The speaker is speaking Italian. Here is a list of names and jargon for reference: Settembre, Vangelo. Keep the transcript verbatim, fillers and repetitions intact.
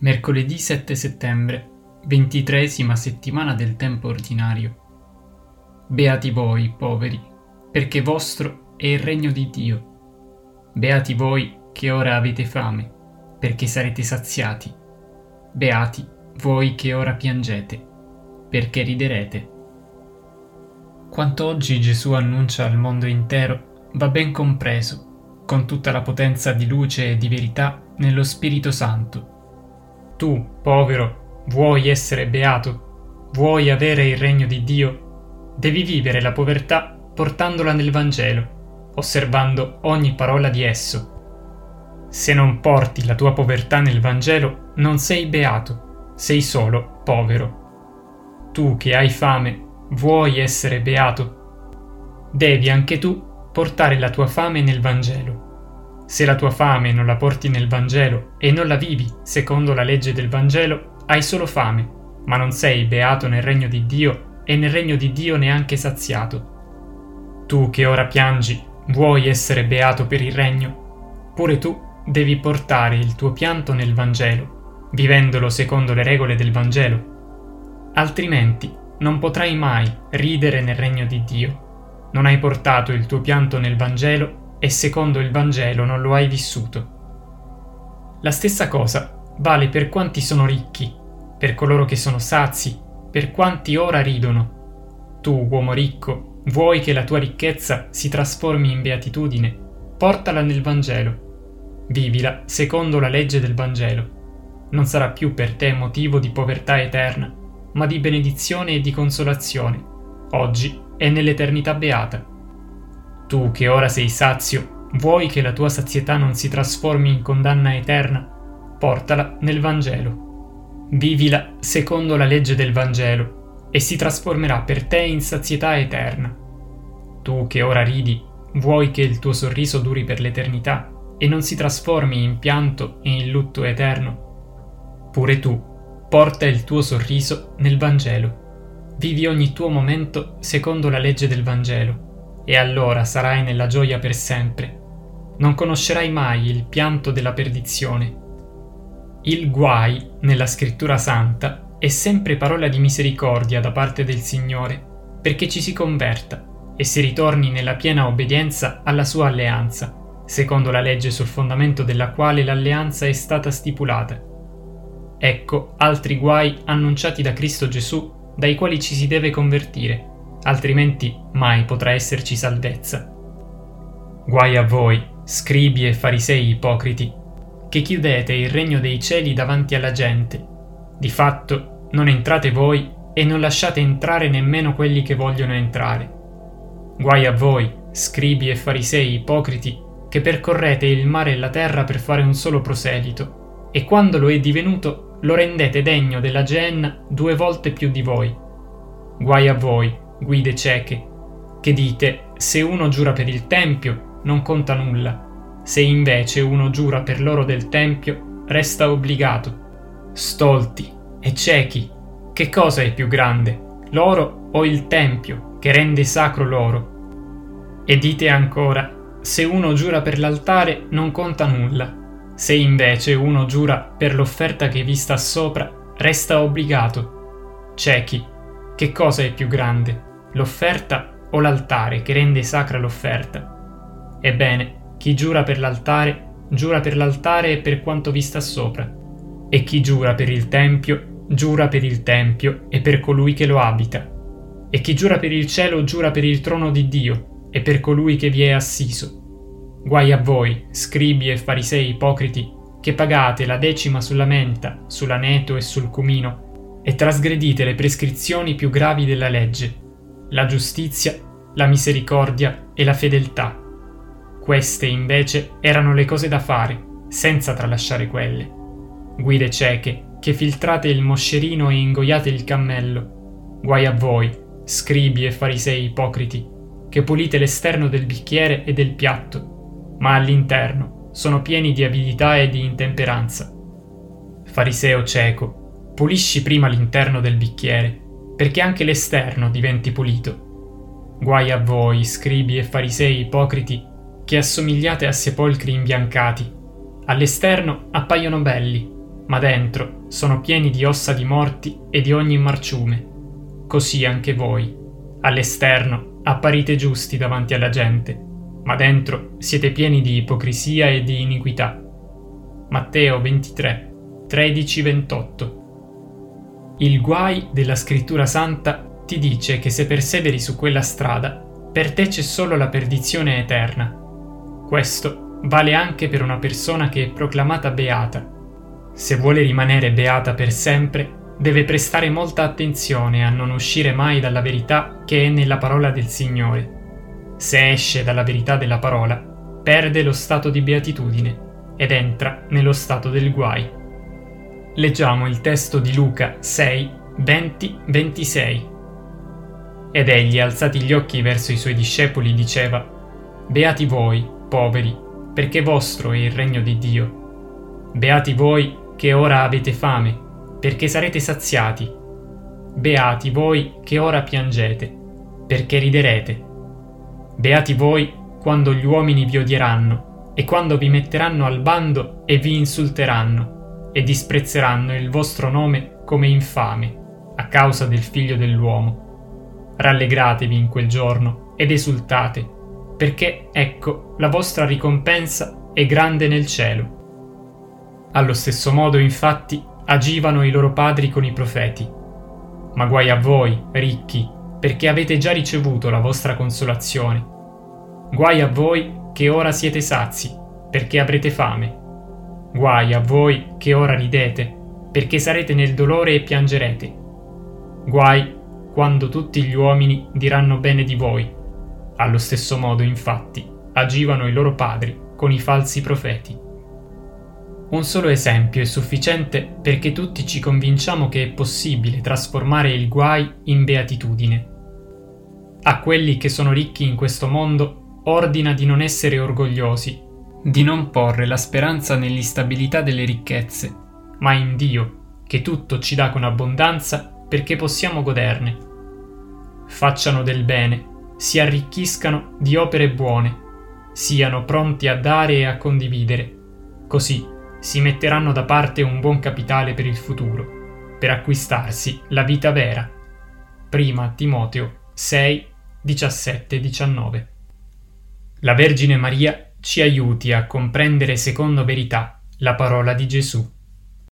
Mercoledì sette settembre, ventitreesima settimana del tempo ordinario. Beati voi, poveri, perché vostro è il regno di Dio. Beati voi che ora avete fame, perché sarete saziati. Beati voi che ora piangete, perché riderete. Quanto oggi Gesù annuncia al mondo intero va ben compreso, con tutta la potenza di luce e di verità nello Spirito Santo. Tu, povero, vuoi essere beato, vuoi avere il regno di Dio, devi vivere la povertà portandola nel Vangelo, osservando ogni parola di esso. Se non porti la tua povertà nel Vangelo, non sei beato, sei solo povero. Tu che hai fame, vuoi essere beato, devi anche tu portare la tua fame nel Vangelo. Se la tua fame non la porti nel Vangelo e non la vivi secondo la legge del Vangelo, hai solo fame, ma non sei beato nel regno di Dio e nel regno di Dio neanche saziato. Tu che ora piangi, vuoi essere beato per il regno? Pure tu devi portare il tuo pianto nel Vangelo, vivendolo secondo le regole del Vangelo. Altrimenti non potrai mai ridere nel regno di Dio. Non hai portato il tuo pianto nel Vangelo e secondo il Vangelo non lo hai vissuto. La stessa cosa vale per quanti sono ricchi, per coloro che sono sazi, per quanti ora ridono. Tu, uomo ricco, vuoi che la tua ricchezza si trasformi in beatitudine, portala nel Vangelo. Vivila secondo la legge del Vangelo. Non sarà più per te motivo di povertà eterna, ma di benedizione e di consolazione, oggi e nell'eternità beata. Tu che ora sei sazio, vuoi che la tua sazietà non si trasformi in condanna eterna? Portala nel Vangelo. Vivila secondo la legge del Vangelo e si trasformerà per te in sazietà eterna. Tu che ora ridi, vuoi che il tuo sorriso duri per l'eternità e non si trasformi in pianto e in lutto eterno? Pure tu, porta il tuo sorriso nel Vangelo. Vivi ogni tuo momento secondo la legge del Vangelo. E allora sarai nella gioia per sempre. Non conoscerai mai il pianto della perdizione. Il guai, nella Scrittura Santa, è sempre parola di misericordia da parte del Signore, perché ci si converta e si ritorni nella piena obbedienza alla sua alleanza, secondo la legge sul fondamento della quale l'alleanza è stata stipulata. Ecco altri guai annunciati da Cristo Gesù, dai quali ci si deve convertire. Altrimenti mai potrà esserci salvezza. Guai a voi, scribi e farisei ipocriti, che chiudete il regno dei cieli davanti alla gente. Di fatto non entrate voi e non lasciate entrare nemmeno quelli che vogliono entrare. Guai a voi, scribi e farisei ipocriti, che percorrete il mare e la terra per fare un solo proselito, e quando lo è divenuto lo rendete degno della Geenna due volte più di voi. Guai a voi, guide cieche, che dite: se uno giura per il tempio non conta nulla, se invece uno giura per l'oro del tempio resta obbligato. Stolti e ciechi, che cosa è più grande, l'oro o il tempio che rende sacro l'oro? E dite ancora: se uno giura per l'altare non conta nulla, se invece uno giura per l'offerta che vi sta sopra resta obbligato. Ciechi, che cosa è più grande, l'offerta o l'altare che rende sacra l'offerta? Ebbene, chi giura per l'altare, giura per l'altare e per quanto vi sta sopra. E chi giura per il tempio, giura per il tempio e per colui che lo abita. E chi giura per il cielo, giura per il trono di Dio e per colui che vi è assiso. Guai a voi, scribi e farisei ipocriti, che pagate la decima sulla menta, sull'aneto e sul cumino, e trasgredite le prescrizioni più gravi della legge, la giustizia, la misericordia e la fedeltà. Queste invece erano le cose da fare, senza tralasciare quelle. Guide cieche, che filtrate il moscerino e ingoiate il cammello. Guai a voi, scribi e farisei ipocriti, che pulite l'esterno del bicchiere e del piatto, ma all'interno sono pieni di avidità e di intemperanza. Fariseo cieco, pulisci prima l'interno del bicchiere, perché anche l'esterno diventi pulito. Guai a voi, scribi e farisei ipocriti, che assomigliate a sepolcri imbiancati. All'esterno appaiono belli, ma dentro sono pieni di ossa di morti e di ogni marciume. Così anche voi. All'esterno apparite giusti davanti alla gente, ma dentro siete pieni di ipocrisia e di iniquità. Matteo ventitré, tredici ventotto. Il guai della Scrittura Santa ti dice che se perseveri su quella strada, per te c'è solo la perdizione eterna. Questo vale anche per una persona che è proclamata beata. Se vuole rimanere beata per sempre, deve prestare molta attenzione a non uscire mai dalla verità che è nella parola del Signore. Se esce dalla verità della parola, perde lo stato di beatitudine ed entra nello stato del guai. Leggiamo il testo di Luca sei, venti ventisei. Ed egli, alzati gli occhi verso i suoi discepoli, diceva: «Beati voi, poveri, perché vostro è il regno di Dio. Beati voi che ora avete fame, perché sarete saziati. Beati voi che ora piangete, perché riderete. Beati voi quando gli uomini vi odieranno e quando vi metteranno al bando e vi insulteranno e disprezzeranno il vostro nome come infame a causa del Figlio dell'uomo. Rallegratevi in quel giorno ed esultate, perché ecco la vostra ricompensa è grande nel cielo. Allo stesso modo, infatti, agivano i loro padri con i profeti. Ma guai a voi, ricchi, perché avete già ricevuto la vostra consolazione. Guai a voi che ora siete sazi, perché avrete fame. Guai a voi che ora ridete, perché sarete nel dolore e piangerete. Guai quando tutti gli uomini diranno bene di voi. Allo stesso modo, infatti, agivano i loro padri con i falsi profeti». Un solo esempio è sufficiente perché tutti ci convinciamo che è possibile trasformare il guai in beatitudine. A quelli che sono ricchi in questo mondo ordina di non essere orgogliosi, di non porre la speranza nell'instabilità delle ricchezze, ma in Dio, che tutto ci dà con abbondanza perché possiamo goderne. Facciano del bene, si arricchiscano di opere buone, siano pronti a dare e a condividere, così si metteranno da parte un buon capitale per il futuro, per acquistarsi la vita vera. Prima Timoteo sei, diciassette diciannove. La Vergine Maria ci aiuti a comprendere secondo verità la parola di Gesù.